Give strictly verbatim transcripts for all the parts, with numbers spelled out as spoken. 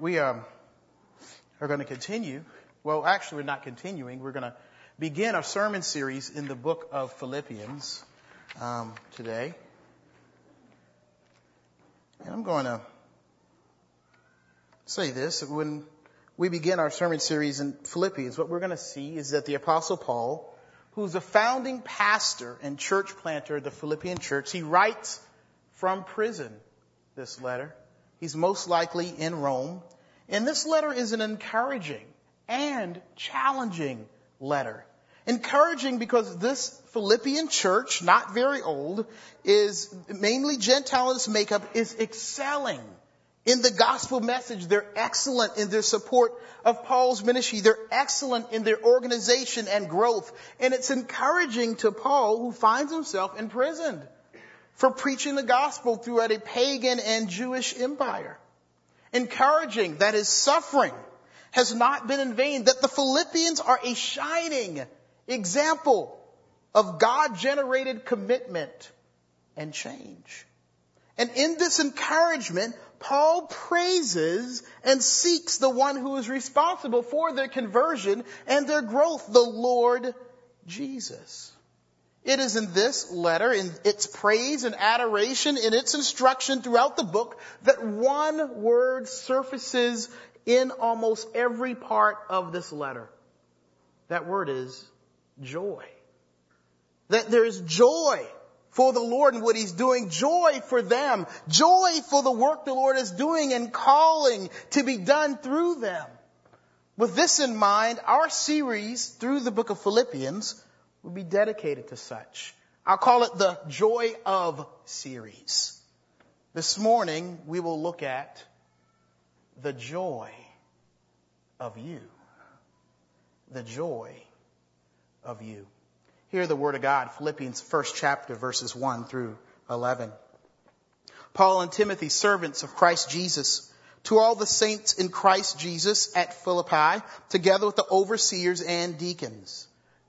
We um, are going to continue. Well, actually, we're not continuing. We're going to begin our sermon series in the book of Philippians um, today. And I'm going to say this. When we begin our sermon series in Philippians, what we're going to see is that the Apostle Paul, who's the founding pastor and church planter of the Philippian church, he writes from prison this letter. He's most likely in Rome. And this letter is an encouraging and challenging letter. Encouraging because this Philippian church, not very old, is mainly Gentile in its makeup, is excelling in the gospel message. They're excellent in their support of Paul's ministry. They're excellent in their organization and growth. And it's encouraging to Paul, who finds himself imprisoned for preaching the gospel throughout a pagan and Jewish empire. Encouraging that his suffering has not been in vain, that the Philippians are a shining example of God-generated commitment and change. And in this encouragement, Paul praises and seeks the one who is responsible for their conversion and their growth, the Lord Jesus. It is in this letter, in its praise and adoration, in its instruction throughout the book, that one word surfaces in almost every part of this letter. That word is joy. That there is joy for the Lord and what he's doing, joy for them, joy for the work the Lord is doing and calling to be done through them. With this in mind, our series through the book of Philippians will be dedicated to such. I'll call it the Joy Of series. This morning, we will look at the joy of you. The joy of you. Hear the word of God, Philippians first chapter, verses one through eleven. Paul and Timothy, servants of Christ Jesus, to all the saints in Christ Jesus at Philippi, together with the overseers and deacons,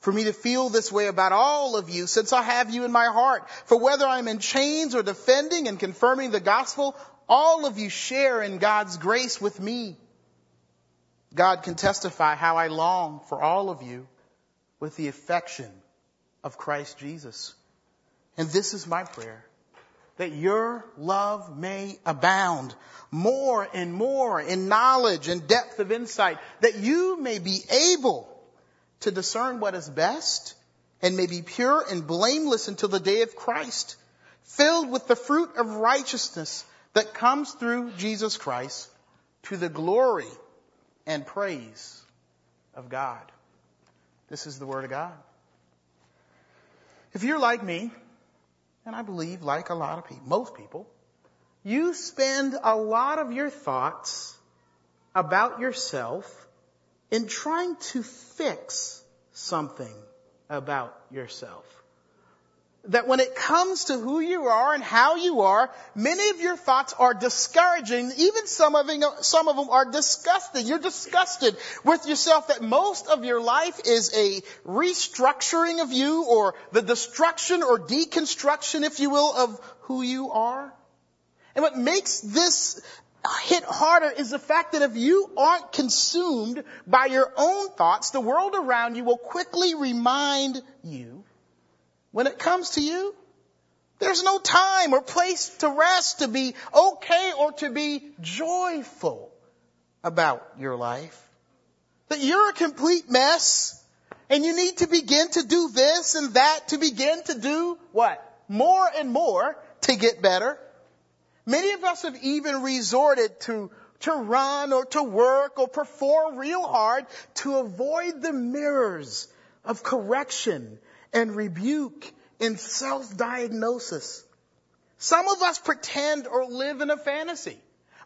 for me to feel this way about all of you, since I have you in my heart. For whether I'm in chains or defending and confirming the gospel, all of you share in God's grace with me. God can testify how I long for all of you with the affection of Christ Jesus. And this is my prayer, that your love may abound more and more in knowledge and depth of insight, that you may be able to discern what is best and may be pure and blameless until the day of Christ, filled with the fruit of righteousness that comes through Jesus Christ, to the glory and praise of God. This is the word of God. If you're like me, and I believe like a lot of people, most people, you spend a lot of your thoughts about yourself in trying to fix something about yourself. That when it comes to who you are and how you are, many of your thoughts are discouraging. Even some of them, some of them are disgusting. You're disgusted with yourself that most of your life is a restructuring of you, or the destruction or deconstruction, if you will, of who you are. And what makes this hit harder is the fact that if you aren't consumed by your own thoughts, the world around you will quickly remind you, when it comes to you, there's no time or place to rest, to be okay, or to be joyful about your life. That you're a complete mess, and you need to begin to do this and that, to begin to do what? More and more to get better. Many of us have even resorted to, to run or to work or perform real hard to avoid the mirrors of correction and rebuke and self-diagnosis. Some of us pretend or live in a fantasy.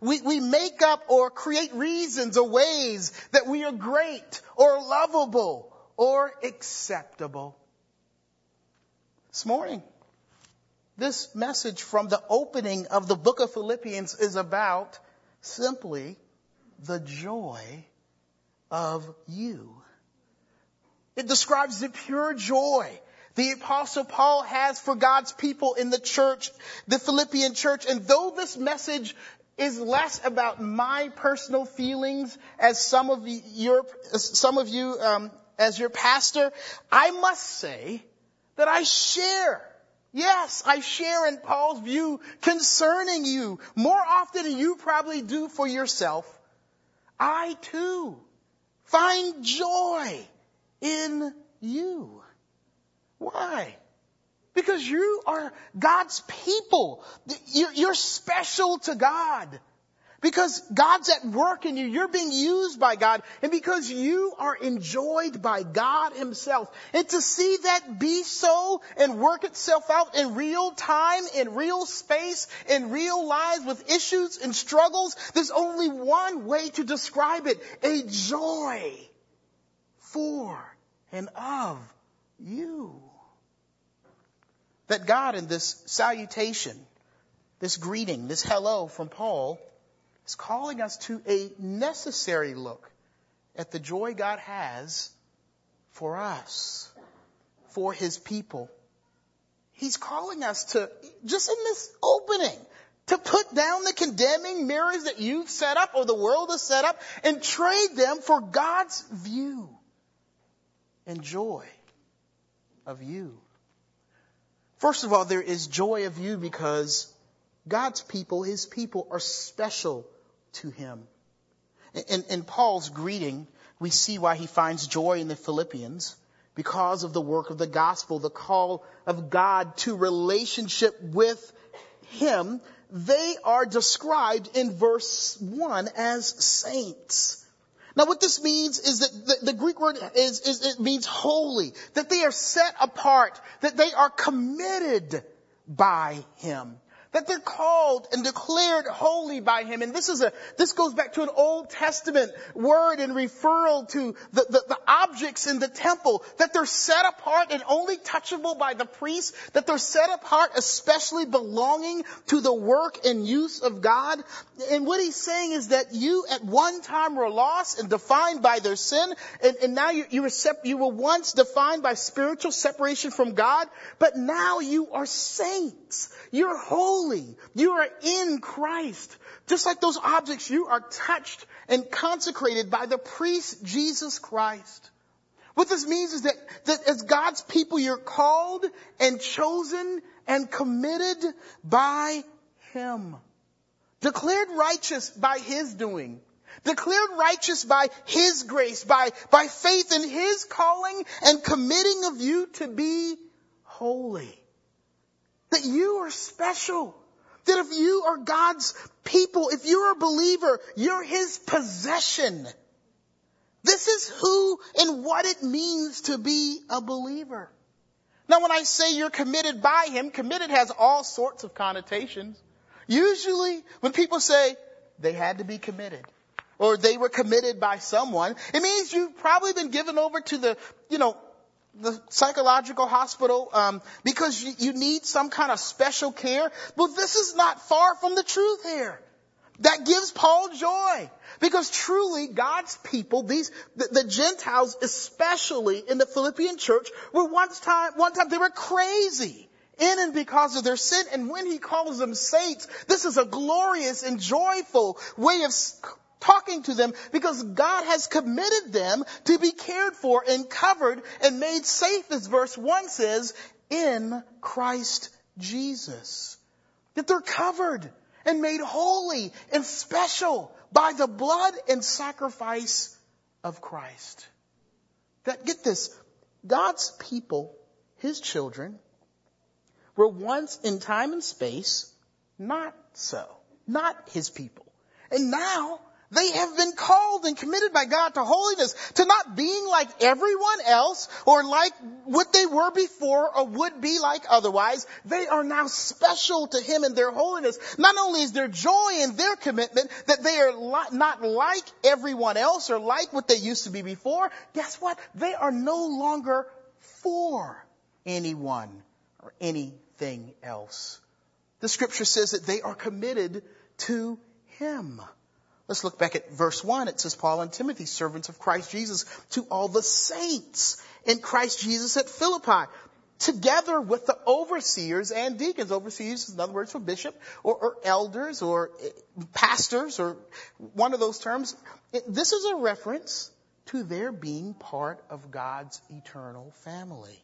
We, we make up or create reasons or ways that we are great or lovable or acceptable. This morning, this message from the opening of the book of Philippians is about simply the joy of you. It describes the pure joy the Apostle Paul has for God's people in the church, the Philippian church. And though this message is less about my personal feelings as some of your, some of you, um, as your pastor, I must say that I share, yes, I share in Paul's view concerning you more often than you probably do for yourself. I too find joy in you. Why? Because you are God's people. You're special to God. Because God's at work in you. You're being used by God. And because you are enjoyed by God himself. And to see that be so and work itself out in real time, in real space, in real lives with issues and struggles, there's only one way to describe it. A joy for and of you. That God in this salutation, this greeting, this hello from Paul is calling us to a necessary look at the joy God has for us, for his people. He's calling us to, just in this opening, to put down the condemning mirrors that you've set up or the world has set up and trade them for God's view and joy of you. First of all, there is joy of you because God's people, his people, are special to him. In, in Paul's greeting, we see why he finds joy in the Philippians because of the work of the gospel, the call of God to relationship with him. They are described in verse one as saints. Now, what this means is that the, the Greek word is, is, it means holy, that they are set apart, that they are committed by him, that they're called and declared holy by him. And this is a, this goes back to an Old Testament word and referral to the, the, the objects in the temple, that they're set apart and only touchable by the priest, that they're set apart, especially belonging to the work and use of God. And what he's saying is that you at one time were lost and defined by their sin. And, and now you, you were sep- you were once defined by spiritual separation from God, but now you are saints. You're holy. You are in Christ. Just like those objects, you are touched and consecrated by the priest, Jesus Christ. What this means is that, that as God's people, you're called and chosen and committed by him. Declared righteous by his doing. Declared righteous by his grace, by, by faith in his calling and committing of you to be holy. That you are special. That if you are God's people, if you're a believer, you're his possession. This is who and what it means to be a believer. Now, when I say you're committed by him, committed has all sorts of connotations. Usually, when people say they had to be committed or they were committed by someone, it means you've probably been given over to the, you know, the psychological hospital, um, because you, you need some kind of special care. Well, this is not far from the truth here. That gives Paul joy because truly God's people, these, the, the Gentiles, especially in the Philippian church, were once time, one time they were crazy in and because of their sin. And when he calls them saints, this is a glorious and joyful way of talking to them because God has committed them to be cared for and covered and made safe, as verse one says, in Christ Jesus. That they're covered and made holy and special by the blood and sacrifice of Christ. That, get this, God's people, his children, were once in time and space not so, not his people. And now, They have been called and committed by God to holiness, to not being like everyone else or like what they were before or would be like otherwise. They are now special to Him in their holiness. Not only is there joy in their commitment that they are not like everyone else or like what they used to be before, guess what? They are no longer for anyone or anything else. The scripture says that they are committed to Him. Let's look back at verse one. It says, Paul and Timothy, servants of Christ Jesus, to all the saints in Christ Jesus at Philippi, together with the overseers and deacons. Overseers is another word for bishop or, or elders or pastors or one of those terms. This is a reference to their being part of God's eternal family,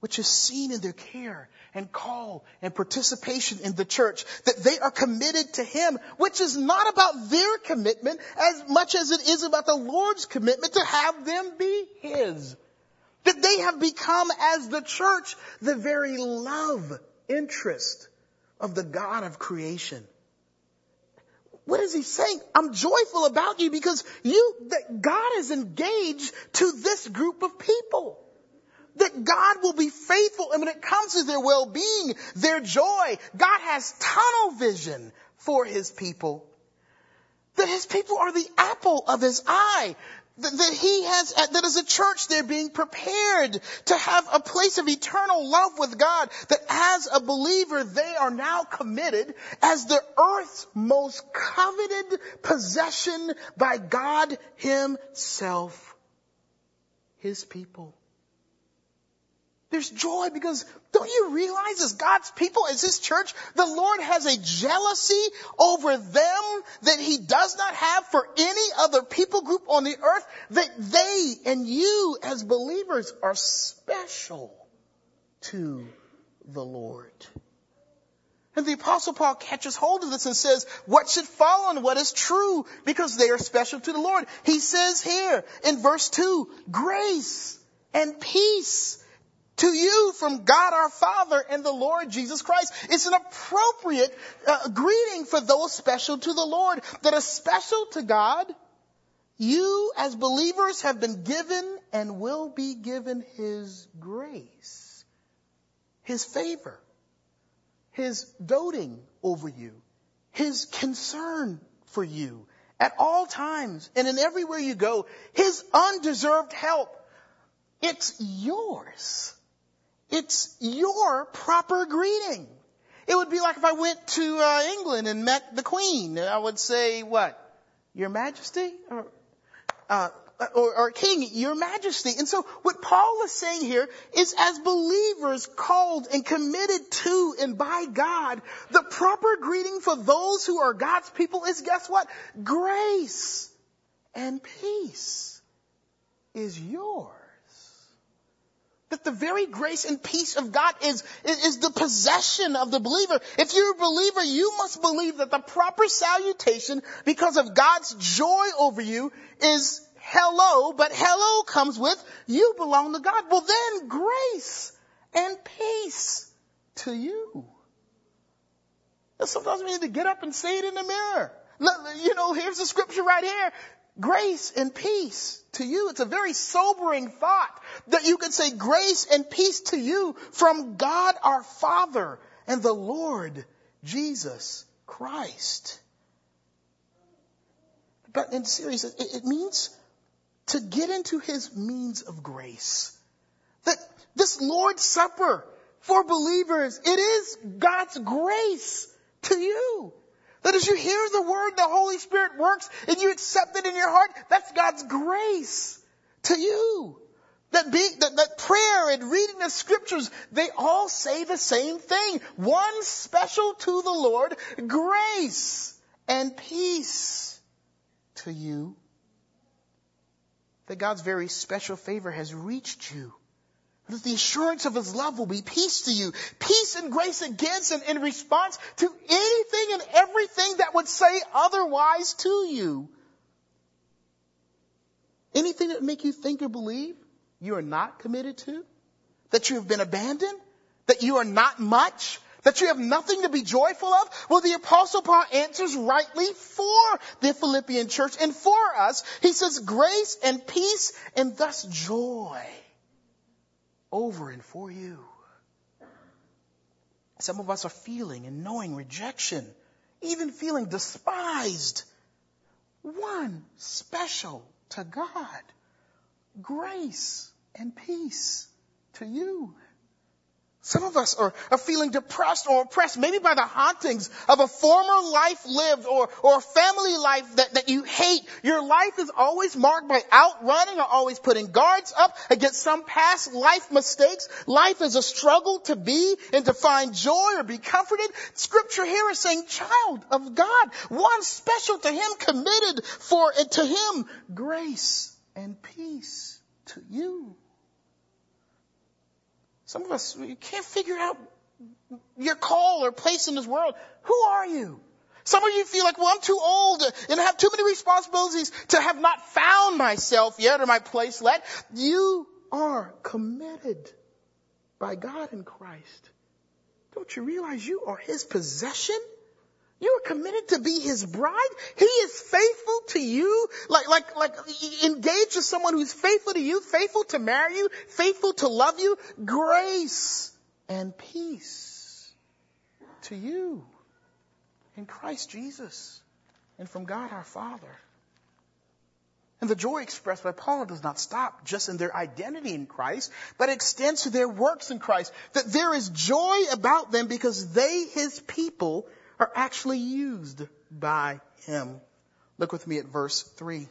which is seen in their care and call and participation in the church, that they are committed to Him, which is not about their commitment as much as it is about the Lord's commitment to have them be His. That they have become, as the church, the very love interest of the God of creation. What is he saying? I'm joyful about you because you, that God is engaged to this group of people. That God will be faithful, and when it comes to their well-being, their joy, God has tunnel vision for His people. That His people are the apple of His eye. That, that He has, that as a church they're being prepared to have a place of eternal love with God. That as a believer they are now committed as the earth's most coveted possession by God Himself, His people. There's joy because, don't you realize, as God's people, as His church, the Lord has a jealousy over them that He does not have for any other people group on the earth, that they and you as believers are special to the Lord. And the Apostle Paul catches hold of this and says, what should follow on what is true because they are special to the Lord? He says here in verse two, grace and peace to you from God our Father and the Lord Jesus Christ. It's an appropriate uh, greeting for those special to the Lord, that are special to God. You as believers have been given and will be given His grace, His favor, His doting over you, His concern for you at all times and in everywhere you go, His undeserved help. It's yours. It's your proper greeting. It would be like if I went to uh, England and met the Queen. I would say, what? Your Majesty? Or, uh, or, or King, Your Majesty. And so what Paul is saying here is, as believers called and committed to and by God, the proper greeting for those who are God's people is, guess what? Grace and peace is yours. That the very grace and peace of God is, is, is the possession of the believer. If you're a believer, you must believe that the proper salutation, because of God's joy over you, is hello, but hello comes with, you belong to God. Well then, grace and peace to you. Sometimes we need to get up and say it in the mirror. You know, here's the scripture right here. Grace and peace to you. It's a very sobering thought that you could say grace and peace to you from God our Father and the Lord Jesus Christ. But in serious, it, it means to get into His means of grace. That this Lord's Supper for believers, it is God's grace to you. That as you hear the word, the Holy Spirit works, and you accept it in your heart, that's God's grace to you. That, be, that, that prayer and reading the scriptures, they all say the same thing. One special to the Lord, grace and peace to you. That God's very special favor has reached you. That the assurance of His love will be peace to you. Peace and grace against and in response to anything and everything that would say otherwise to you. Anything that would make you think or believe you are not committed to, that you have been abandoned, that you are not much, That you have nothing to be joyful of? Well, the Apostle Paul answers rightly for the Philippian church and for us. He says grace and peace and thus joy over and for you. Some of us are feeling and knowing rejection, even feeling despised. One special to God, grace and peace to you. Some of us are, are feeling depressed or oppressed, maybe by the hauntings of a former life lived or, or a family life that, that you hate. Your life is always marked by outrunning or always putting guards up against some past life mistakes. Life is a struggle to be and to find joy or be comforted. Scripture here is saying, child of God, one special to him, committed for and to him, grace and peace to you. Some of us, you can't figure out your call or place in this world. Who are you? Some of you feel like, well, I'm too old and I have too many responsibilities to have not found myself yet or my place yet. You are committed by God in Christ. Don't you realize you are his possession? You are committed to be his bride. He is faithful to you. Like, like, like, engage with someone who's faithful to you, faithful to marry you, faithful to love you. Grace and peace to you in Christ Jesus and from God our Father. And the joy expressed by Paul does not stop just in their identity in Christ, but extends to their works in Christ. That there is joy about them because they, his people, are actually used by him. Look with me at verse three.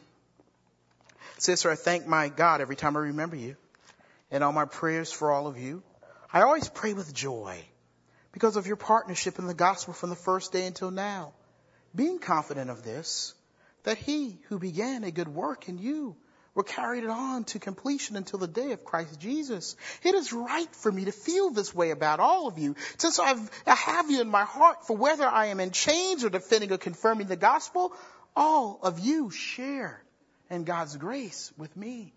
Sister, I thank my God every time I remember you and all my prayers for all of you. I always pray with joy because of your partnership in the gospel from the first day until now, being confident of this, that he who began a good work in you will carry it on to completion until the day of Christ Jesus. It is right for me to feel this way about all of you, since I've, I have you in my heart, for whether I am in chains or defending or confirming the gospel, all of you share in God's grace with me.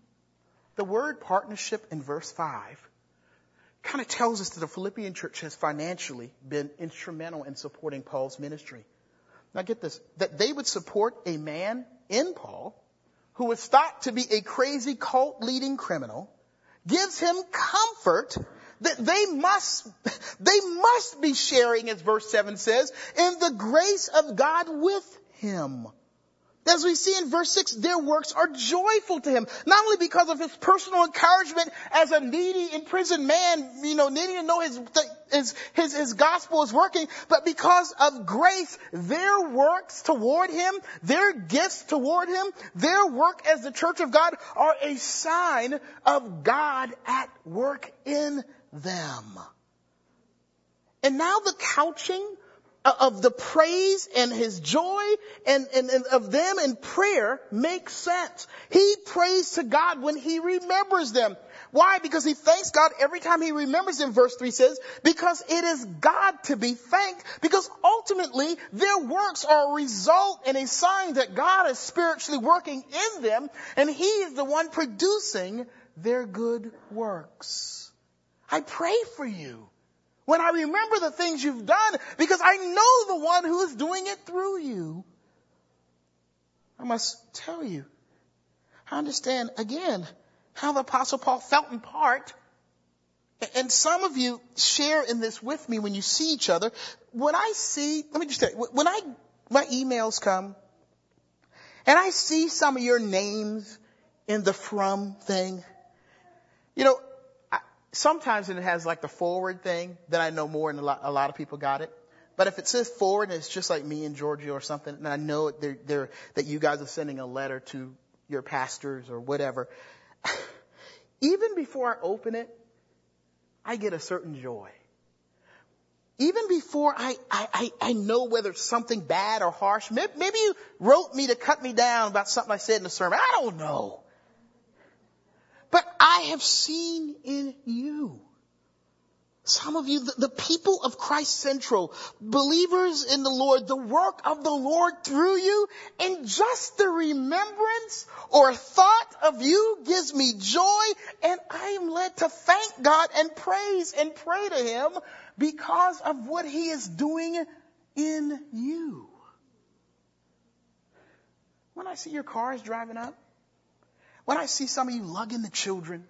The word partnership in verse five kind of tells us that the Philippian church has financially been instrumental in supporting Paul's ministry. Now get this, that they would support a man in Paul who was thought to be a crazy cult-leading criminal, gives him comfort that they must, they must be sharing, as verse seven says, in the grace of God with him. As we see in verse six, their works are joyful to him, not only because of his personal encouragement as a needy, imprisoned man, you know, needing to know his, his, his, his gospel is working, but because of grace, their works toward him, their gifts toward him, their work as the church of God are a sign of God at work in them. And now the couching of the praise and his joy and, and, and of them in prayer makes sense. He prays to God when he remembers them. Why? Because he thanks God every time he remembers them, verse three says, because it is God to be thanked, because ultimately their works are a result and a sign that God is spiritually working in them, and he is the one producing their good works. I pray for you when I remember the things you've done, because I know the one who is doing it through you. I must tell you, I understand again how the Apostle Paul felt in part. And some of you share in this with me when you see each other. When I see, let me just tell you, when I, my emails come and I see some of your names in the from thing, you know, sometimes it has like the forward thing, then I know more and a lot, a lot of people got it. But if it says forward and it's just like me and Georgia or something, and I know they're, they're, that you guys are sending a letter to your pastors or whatever, even before I open it, I get a certain joy. Even before I, I, I, I know whether it's something bad or harsh, maybe, maybe you wrote me to cut me down about something I said in the sermon. I don't know. But I have seen in you, some of you, the, the people of Christ Central, believers in the Lord, the work of the Lord through you, and just the remembrance or thought of you gives me joy joy, and I am led to thank God and praise and pray to him because of what he is doing in you. When I see your cars driving up, when I see some of you lugging the children,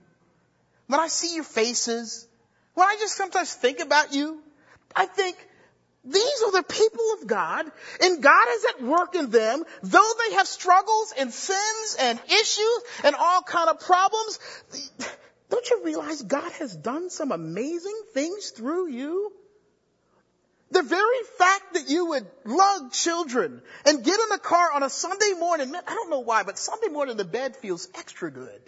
when I see your faces, when I just sometimes think about you, I think, these are the people of God, and God is at work in them, though they have struggles and sins and issues and all kind of problems. Don't you realize God has done some amazing things through you? The very fact that you would lug children and get in the car on a Sunday morning, man, I don't know why, but Sunday morning the bed feels extra good.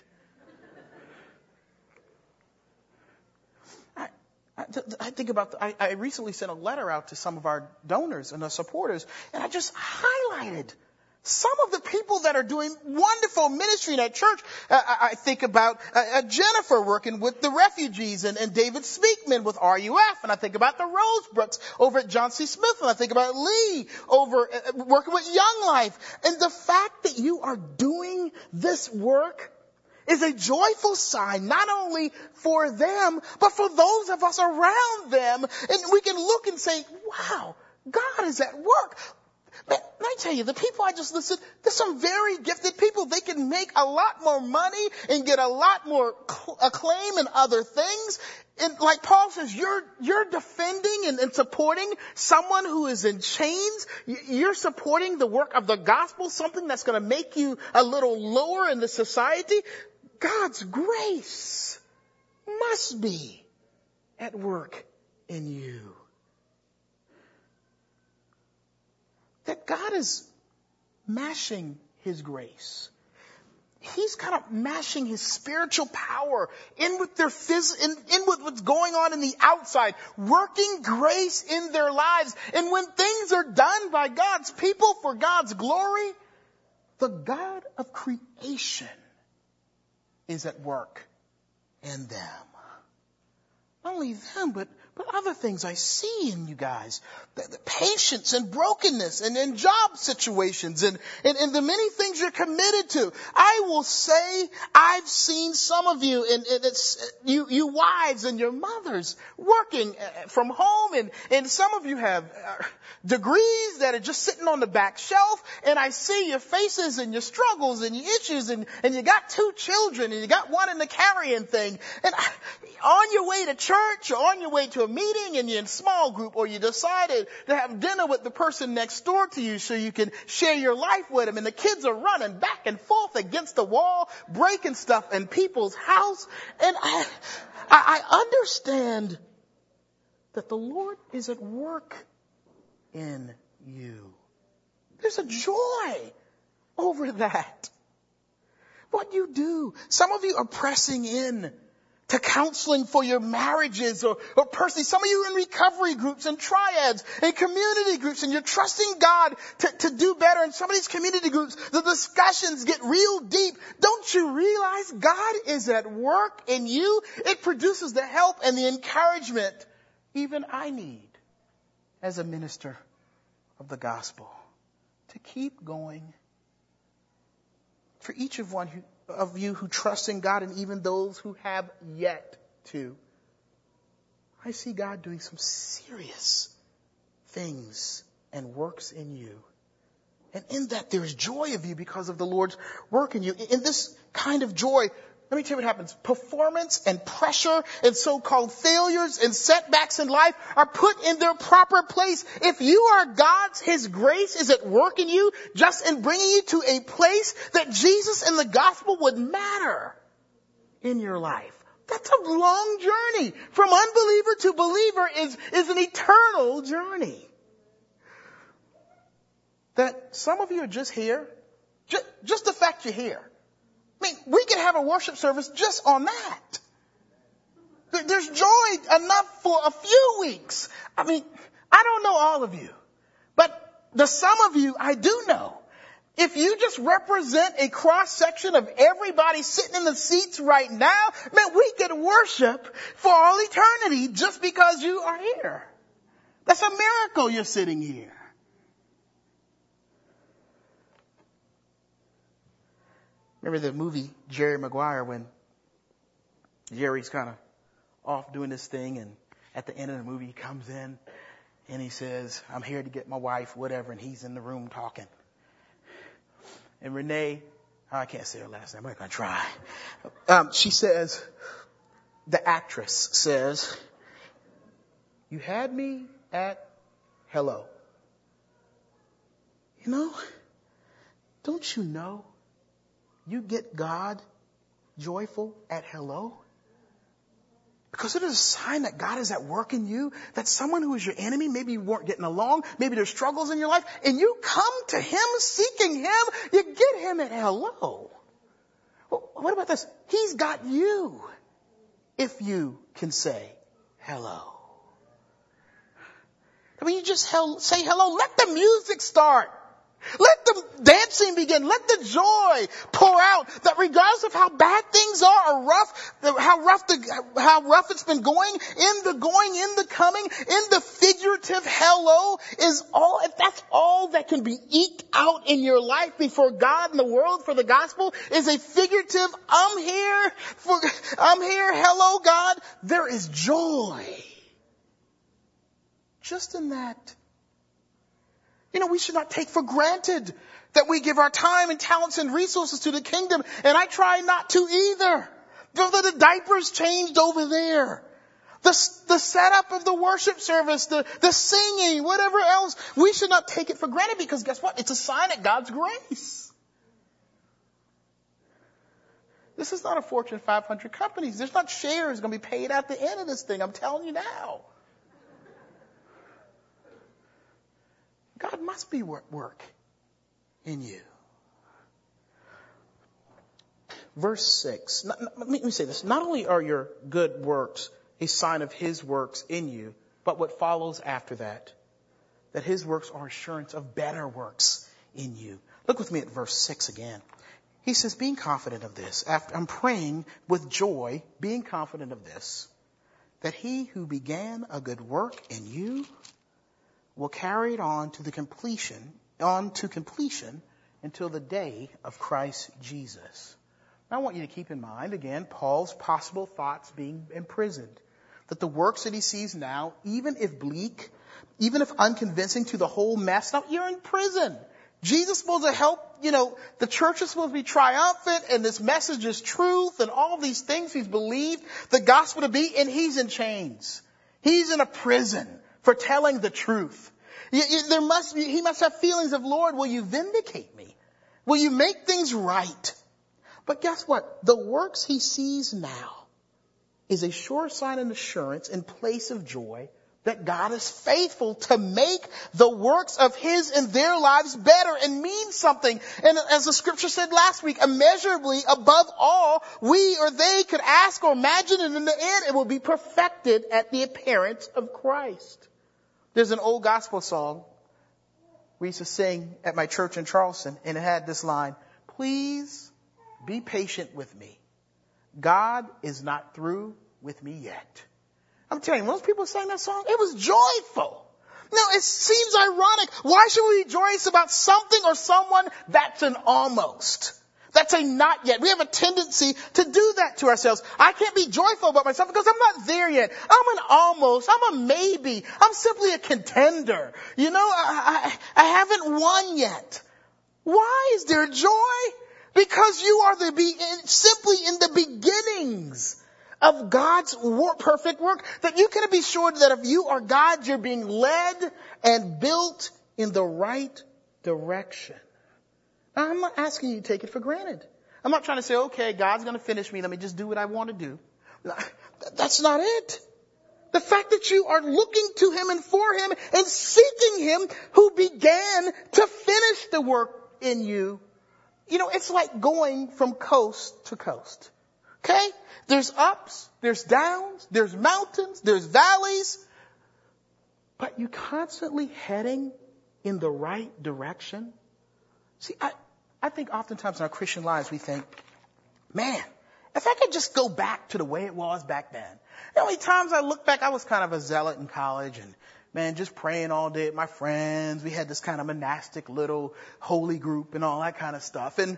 I think about, the, I, I recently sent a letter out to some of our donors and our supporters, and I just highlighted some of the people that are doing wonderful ministry in that church. Uh, I, I think about uh, Jennifer working with the refugees and, and David Speakman with R U F, and I think about the Rosebrooks over at John C. Smith, and I think about Lee over uh, working with Young Life. And the fact that you are doing this work is a joyful sign, not only for them, but for those of us around them. And we can look and say, wow, God is at work. But I tell you, the people I just listed, there's some very gifted people. They can make a lot more money and get a lot more acclaim and other things. And like Paul says, you're, you're defending and, and supporting someone who is in chains. You're supporting the work of the gospel, something that's going to make you a little lower in the society. God's grace must be at work in you. That God is mashing his grace. He's kind of mashing his spiritual power in with their phys- in, in with what's going on in the outside, working grace in their lives. And when things are done by God's people for God's glory, the God of creation is at work in them. Not only them, but, but other things I see in you guys. The, the patience and brokenness and in job situations and, and, and the many things you're committed to. I will say I've seen some of you, and, and it's you, you wives and your mothers working from home, and, and some of you have degrees that are just sitting on the back shelf, and I see your faces and your struggles and your issues, and, and you got two children and you got one in the carrying thing. And I, on your way to church or on your way to a meeting, and you're in small group, or you decided to have dinner with the person next door to you so you can share your life with them, and the kids are running back and forth against the wall, breaking stuff in people's house. And I, I, I understand that the Lord is at work in you. There's a joy over that. What you do, some of you are pressing in to counseling for your marriages or, or personally. Some of you are in recovery groups and triads and community groups, and you're trusting God to, to do better. In some of these community groups, the discussions get real deep. Don't you realize God is at work in you? It produces the help and the encouragement even I need as a minister of the gospel to keep going. For each of one who of you who trust in God, and even those who have yet to, I see God doing some serious things and works in you. And in that there is joy of you because of the Lord's work in you. In this kind of joy, let me tell you what happens. Performance and pressure and so-called failures and setbacks in life are put in their proper place. If you are God's, his grace is at work in you, just in bringing you to a place that Jesus and the gospel would matter in your life. That's a long journey. From unbeliever to believer is, is an eternal journey. That some of you are just here, just, just the fact you're here. I mean, we can have a worship service just on that. There's joy enough for a few weeks. I mean, I don't know all of you, but the some of you I do know. If you just represent a cross-section of everybody sitting in the seats right now, man, we can worship for all eternity just because you are here. That's a miracle you're sitting here. Remember the movie Jerry Maguire, when Jerry's kind of off doing this thing, and at the end of the movie, he comes in and he says, I'm here to get my wife, whatever, and he's in the room talking. And Renee, I can't say her last name, I'm not going to try. Um, she says, the actress says, you had me at hello. You know, don't you know you get God joyful at hello? Because it is a sign that God is at work in you, that someone who is your enemy, maybe you weren't getting along, maybe there's struggles in your life, and you come to him seeking him, you get him at hello. Well, what about this? He's got you if you can say hello. I mean, you just hell, say hello. Let the music start. Let the dancing begin. Let the joy pour out. That regardless of how bad things are or rough, how rough the, how rough it's been going, in the going, in the coming, in the figurative hello is all, if that's all that can be eked out in your life before God and the world for the gospel is a figurative, I'm here for, I'm here, hello God, there is joy. Just in that. You know, we should not take for granted that we give our time and talents and resources to the kingdom. And I try not to either. The, the diapers changed over there. The, the setup of the worship service, the, the singing, whatever else. We should not take it for granted because guess what? It's a sign of God's grace. This is not a Fortune five hundred company. There's not shares going to be paid at the end of this thing. I'm telling you now. God must be at work in you. Verse six. Let me say this. Not only are your good works a sign of his works in you, but what follows after that, that his works are assurance of better works in you. Look with me at verse six again. He says, being confident of this, after I'm praying with joy, being confident of this, that he who began a good work in you will carry it on to the completion, on to completion until the day of Christ Jesus. Now I want you to keep in mind, again, Paul's possible thoughts being imprisoned, that the works that he sees now, even if bleak, even if unconvincing to the whole mess, now you're in prison. Jesus is supposed to help, you know, the church is supposed to be triumphant and this message is truth and all these things he's believed the gospel to be, and he's in chains. He's in a prison for telling the truth. You, you, there must be, he must have feelings of, Lord, will you vindicate me? Will you make things right? But guess what? The works he sees now is a sure sign and assurance in place of joy that God is faithful to make the works of his and their lives better and mean something. And as the scripture said last week, immeasurably above all we or they could ask or imagine, and in the end it will be perfected at the appearance of Christ. There's an old gospel song we used to sing at my church in Charleston, and it had this line, please be patient with me. God is not through with me yet. I'm telling you, when those people sang that song, it was joyful. Now, it seems ironic. Why should we rejoice about something or someone that's an almost? That's a not yet. We have a tendency to do that to ourselves. I can't be joyful about myself because I'm not there yet. I'm an almost. I'm a maybe. I'm simply a contender. You know, I, I, I haven't won yet. Why is there joy? Because you are the be, simply in the beginnings of God's work, perfect work, that you can be sure that if you are God, you're being led and built in the right direction. Now, I'm not asking you to take it for granted. I'm not trying to say, okay, God's going to finish me. Let me just do what I want to do. No, that's not it. The fact that you are looking to him and for him and seeking him who began to finish the work in you. You know, it's like going from coast to coast. Okay? There's ups, there's downs, there's mountains, there's valleys, but you're constantly heading in the right direction. See, I, I think oftentimes in our Christian lives we think, man, if I could just go back to the way it was back then. The only times I look back, I was kind of a zealot in college and, man, just praying all day with my friends. We had this kind of monastic little holy group and all that kind of stuff. And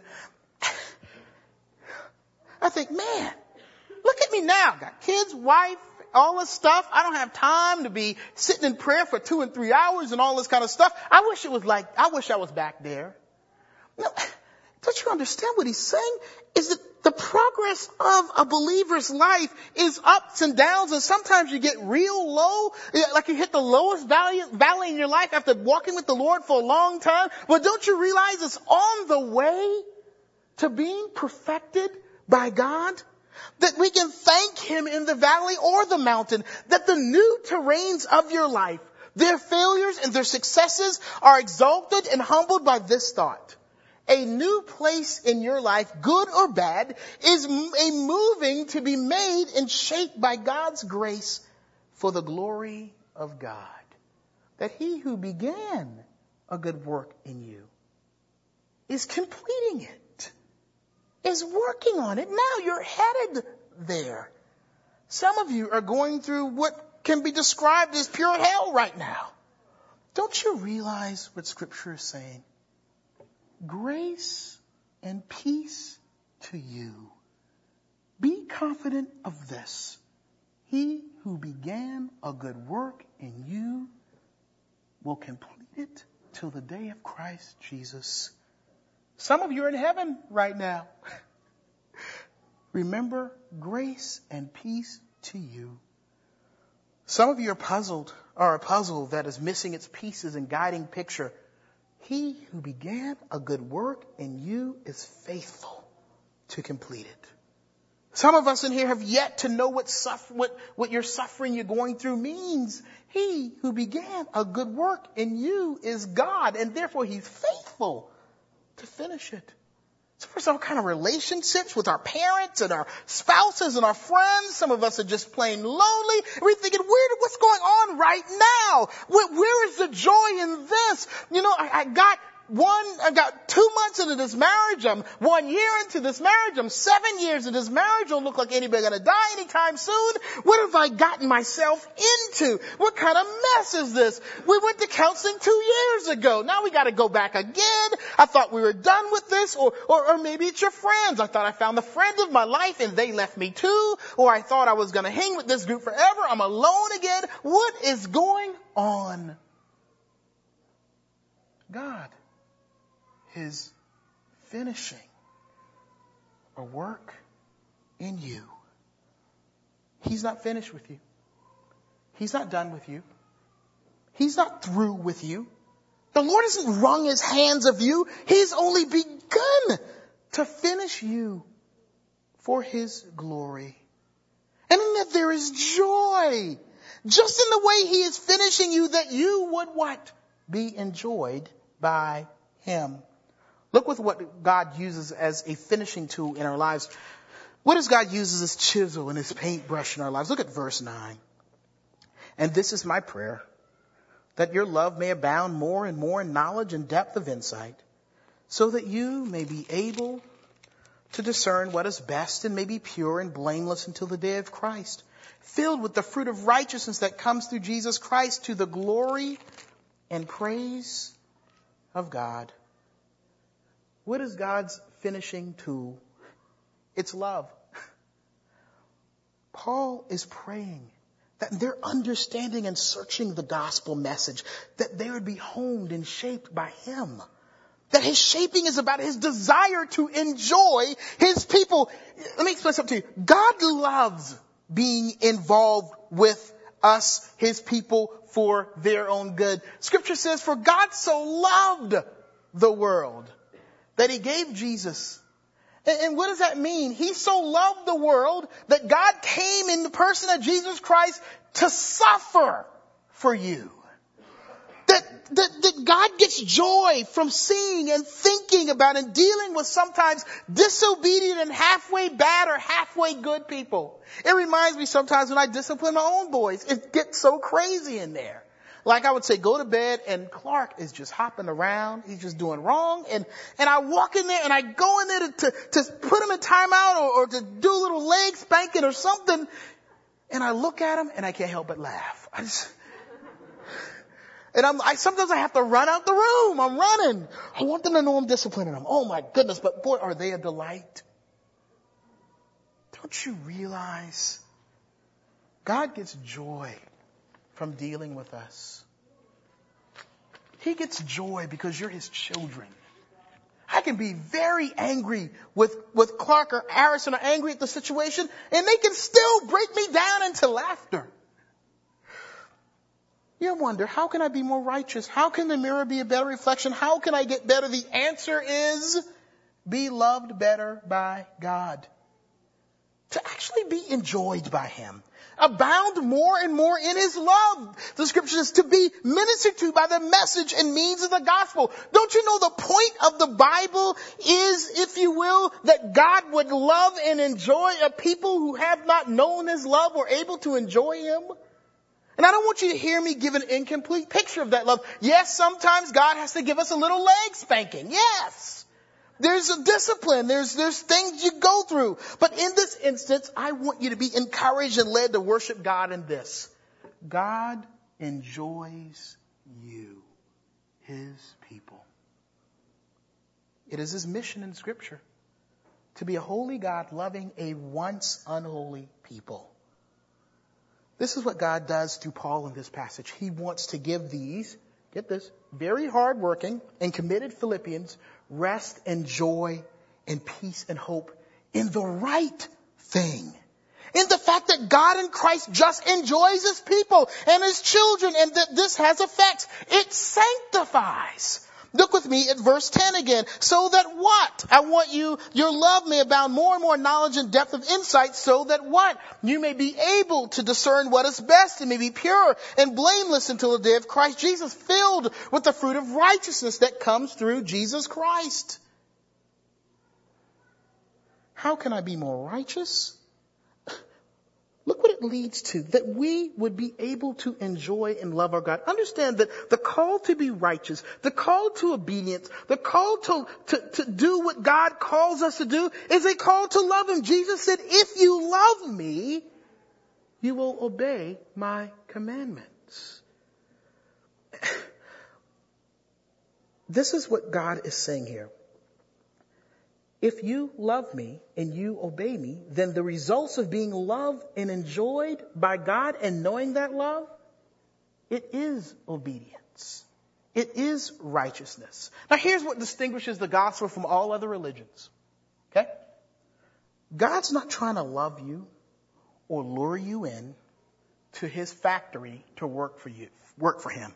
I think, man, look Look at me now. Got kids, wife, all this stuff. I don't have time to be sitting in prayer for two and three hours and all this kind of stuff. I wish it was like, I wish I was back there. No, don't you understand what he's saying? Is that the progress of a believer's life is ups and downs, and sometimes you get real low, like you hit the lowest valley, valley in your life after walking with the Lord for a long time. But don't you realize it's on the way to being perfected by God? That we can thank Him in the valley or the mountain, that the new terrains of your life, their failures and their successes, are exalted and humbled by this thought. A new place in your life, good or bad, is a moving to be made and shaped by God's grace for the glory of God. That He who began a good work in you is completing it, is working on it. Now you're headed there. Some of you are going through what can be described as pure hell right now. Don't you realize what Scripture is saying? Grace and peace to you. Be confident of this. He who began a good work in you will complete it till the day of Christ Jesus. Some of you are in heaven right now. Remember, grace and peace to you. Some of you are puzzled, are a puzzle that is missing its pieces and guiding picture. He who began a good work in you is faithful to complete it. Some of us in here have yet to know what suffer, what, what your suffering you're going through means. He who began a good work in you is God, and therefore He's faithful to finish it. So there's all kind of relationships with our parents and our spouses and our friends. Some of us are just plain lonely. We're thinking, where, what's going on right now? Where, where is the joy in this? You know, I, I got one, I got two months into this marriage. I'm one year into this marriage. I'm seven years into this marriage. Don't look like anybody's going to die anytime soon. What have I gotten myself into? What kind of mess is this? We went to counseling two years ago. Now we got to go back again. I thought we were done with this. Or, or, or maybe it's your friends. I thought I found the friend of my life and they left me too. Or I thought I was going to hang with this group forever. I'm alone again. What is going on? God is finishing a work in you. He's not finished with you. He's not done with you. He's not through with you. The Lord hasn't wrung His hands of you. He's only begun to finish you for His glory. And in that there is joy. Just in the way He is finishing you, that you would what? Be enjoyed by Him. Look with what God uses as a finishing tool in our lives. What does God use as His chisel and His paintbrush in our lives? Look at verse nine. And this is my prayer, that your love may abound more and more in knowledge and depth of insight, so that you may be able to discern what is best and may be pure and blameless until the day of Christ, filled with the fruit of righteousness that comes through Jesus Christ, to the glory and praise of God. What is God's finishing tool? It's love. Paul is praying that their understanding and searching the gospel message, that they would be honed and shaped by Him. That His shaping is about His desire to enjoy His people. Let me explain something to you. God loves being involved with us, His people, for their own good. Scripture says, for God so loved the world that He gave Jesus. And what does that mean? He so loved the world that God came in the person of Jesus Christ to suffer for you. That, that, that God gets joy from seeing and thinking about and dealing with sometimes disobedient and halfway bad or halfway good people. It reminds me sometimes when I discipline my own boys, it gets so crazy in there. Like I would say, go to bed, and Clark is just hopping around. He's just doing wrong. And, and I walk in there and I go in there to, to, to put him in timeout or, or to do a little leg spanking or something. And I look at him and I can't help but laugh. I just... And I'm, I, sometimes I have to run out the room. I'm running. I want them to know I'm disciplining them. Oh my goodness, but boy, are they a delight. Don't you realize God gets joy from dealing with us? He gets joy because you're his children. I can be very angry with, with Clark or Harrison or angry at the situation, and they can still break me down into laughter. You wonder, how can I be more righteous? How can the mirror be a better reflection? How can I get better? The answer is be loved better by God. To actually be enjoyed by him. Abound more and more in his love. The scripture is to be ministered to by the message and means of the gospel. Don't you know the point of the Bible is, if you will, that God would love and enjoy a people who have not known his love or able to enjoy him? And I don't want you to hear me give an incomplete picture of that love. Yes, sometimes God has to give us a little leg spanking. Yes. There's a discipline. There's, there's things you go through. But in this instance, I want you to be encouraged and led to worship God in this. God enjoys you, his people. It is his mission in scripture to be a holy God loving a once unholy people. This is what God does through Paul in this passage. He wants to give these, get this, very hardworking and committed Philippians rest and joy and peace and hope in the right thing. In the fact that God in Christ just enjoys his people and his children, and that this has effects. It sanctifies. Look with me at verse ten again. So that what? I want you, your love may abound more and more knowledge and depth of insight, so that what? You may be able to discern what is best and may be pure and blameless until the day of Christ Jesus, filled with the fruit of righteousness that comes through Jesus Christ. How can I be more righteous? Look what it leads to, that we would be able to enjoy and love our God. Understand that the call to be righteous, the call to obedience, the call to, to, to do what God calls us to do is a call to love him. Jesus said, if you love me, you will obey my commandments. This is what God is saying here. If you love me and you obey me, then the results of being loved and enjoyed by God and knowing that love, it is obedience. It is righteousness. Now here's what distinguishes the gospel from all other religions. Okay? God's not trying to love you or lure you in to his factory to work for you, work for him.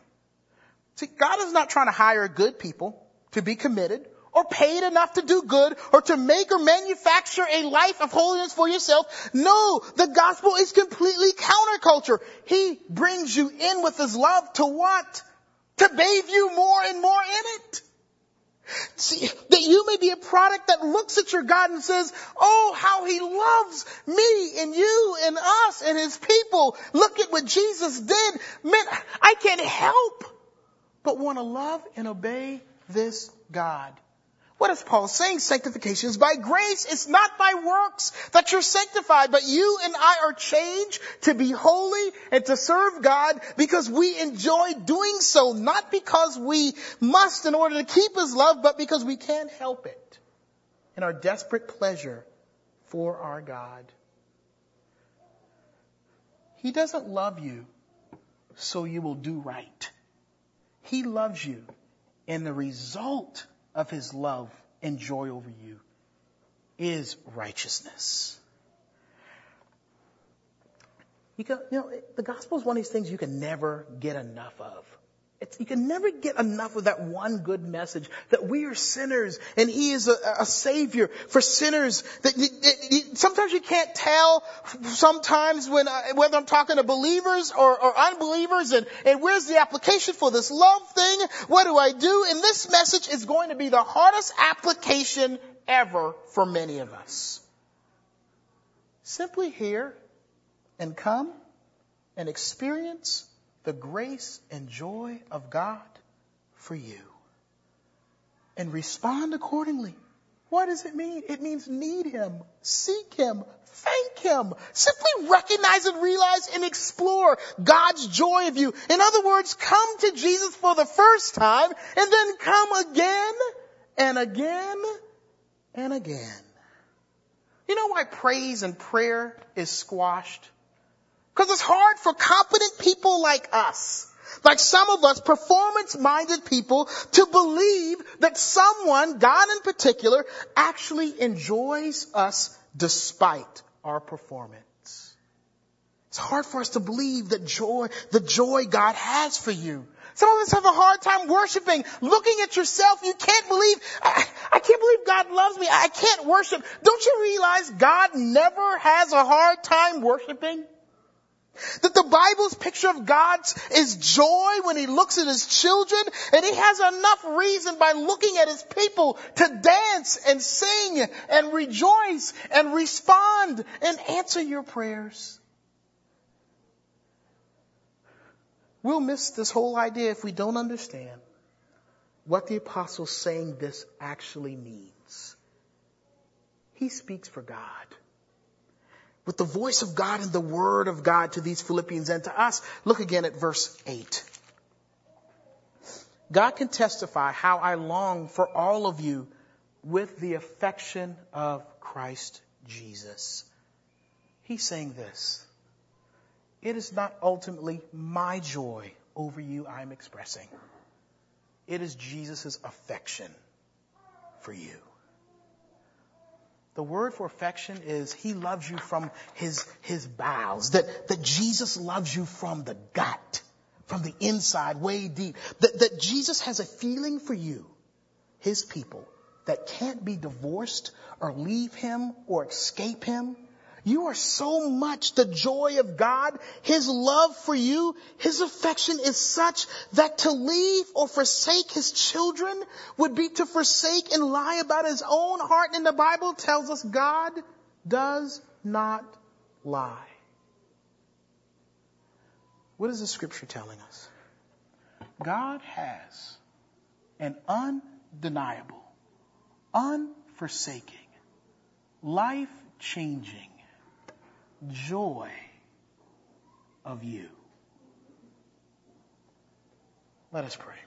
See, God is not trying to hire good people to be committed or paid enough to do good, or to make or manufacture a life of holiness for yourself. No, the gospel is completely counterculture. He brings you in with his love to what? To bathe you more and more in it. See, that you may be a product that looks at your God and says, oh, how he loves me and you and us and his people. Look at what Jesus did. Man, I can't help but want to love and obey this God. What is Paul saying? Sanctification is by grace. It's not by works that you're sanctified, but you and I are changed to be holy and to serve God because we enjoy doing so, not because we must in order to keep his love, but because we can't help it in our desperate pleasure for our God. He doesn't love you so you will do right. He loves you, and the result of his love and joy over you is righteousness. You can, you know, the gospel is one of these things you can never get enough of. It's, you can never get enough of that one good message that we are sinners and he is a, a savior for sinners. That it, it, it, sometimes you can't tell sometimes when, uh, whether I'm talking to believers or, or unbelievers, and, and where's the application for this love thing? What do I do? And this message is going to be the hardest application ever for many of us. Simply hear and come and experience the grace and joy of God for you, and respond accordingly. What does it mean? It means need him, seek him, thank him. Simply recognize and realize and explore God's joy of you. In other words, come to Jesus for the first time and then come again and again and again. You know why praise and prayer is squashed? Because it's hard for competent people like us, like some of us performance-minded people, to believe that someone, God in particular, actually enjoys us despite our performance. It's hard for us to believe that joy, the joy God has for you. Some of us have a hard time worshiping, looking at yourself. You can't believe, I, I can't believe God loves me. I can't worship. Don't you realize God never has a hard time worshiping? That the Bible's picture of God is joy when he looks at his children, and he has enough reason by looking at his people to dance and sing and rejoice and respond and answer your prayers. We'll miss this whole idea if we don't understand what the apostle saying this actually means. He speaks for God. With the voice of God and the word of God to these Philippians and to us. Look again at verse eight. God can testify how I long for all of you with the affection of Christ Jesus. He's saying this. It is not ultimately my joy over you I'm expressing. It is Jesus' affection for you. The word for affection is he loves you from his, his bowels. That, that Jesus loves you from the gut, from the inside, way deep. That, that Jesus has a feeling for you, his people, that can't be divorced or leave him or escape him. You are so much the joy of God. His love for you, his affection is such that to leave or forsake his children would be to forsake and lie about his own heart. And the Bible tells us God does not lie. What is the scripture telling us? God has an undeniable, unforsaking, life-changing joy of you. Let us pray.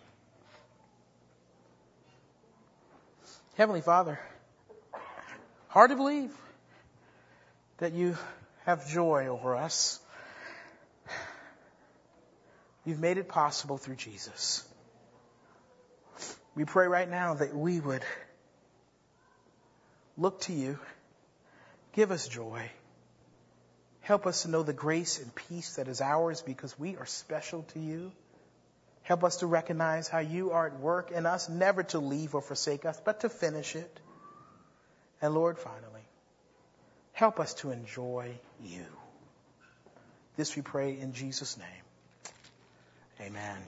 Heavenly Father, hard to believe that you have joy over us. You've made it possible through Jesus. We pray right now that we would look to you. Give us joy. Help us to know the grace and peace that is ours because we are special to you. Help us to recognize how you are at work in us, never to leave or forsake us, but to finish it. And Lord, finally, help us to enjoy you. This we pray in Jesus' name. Amen.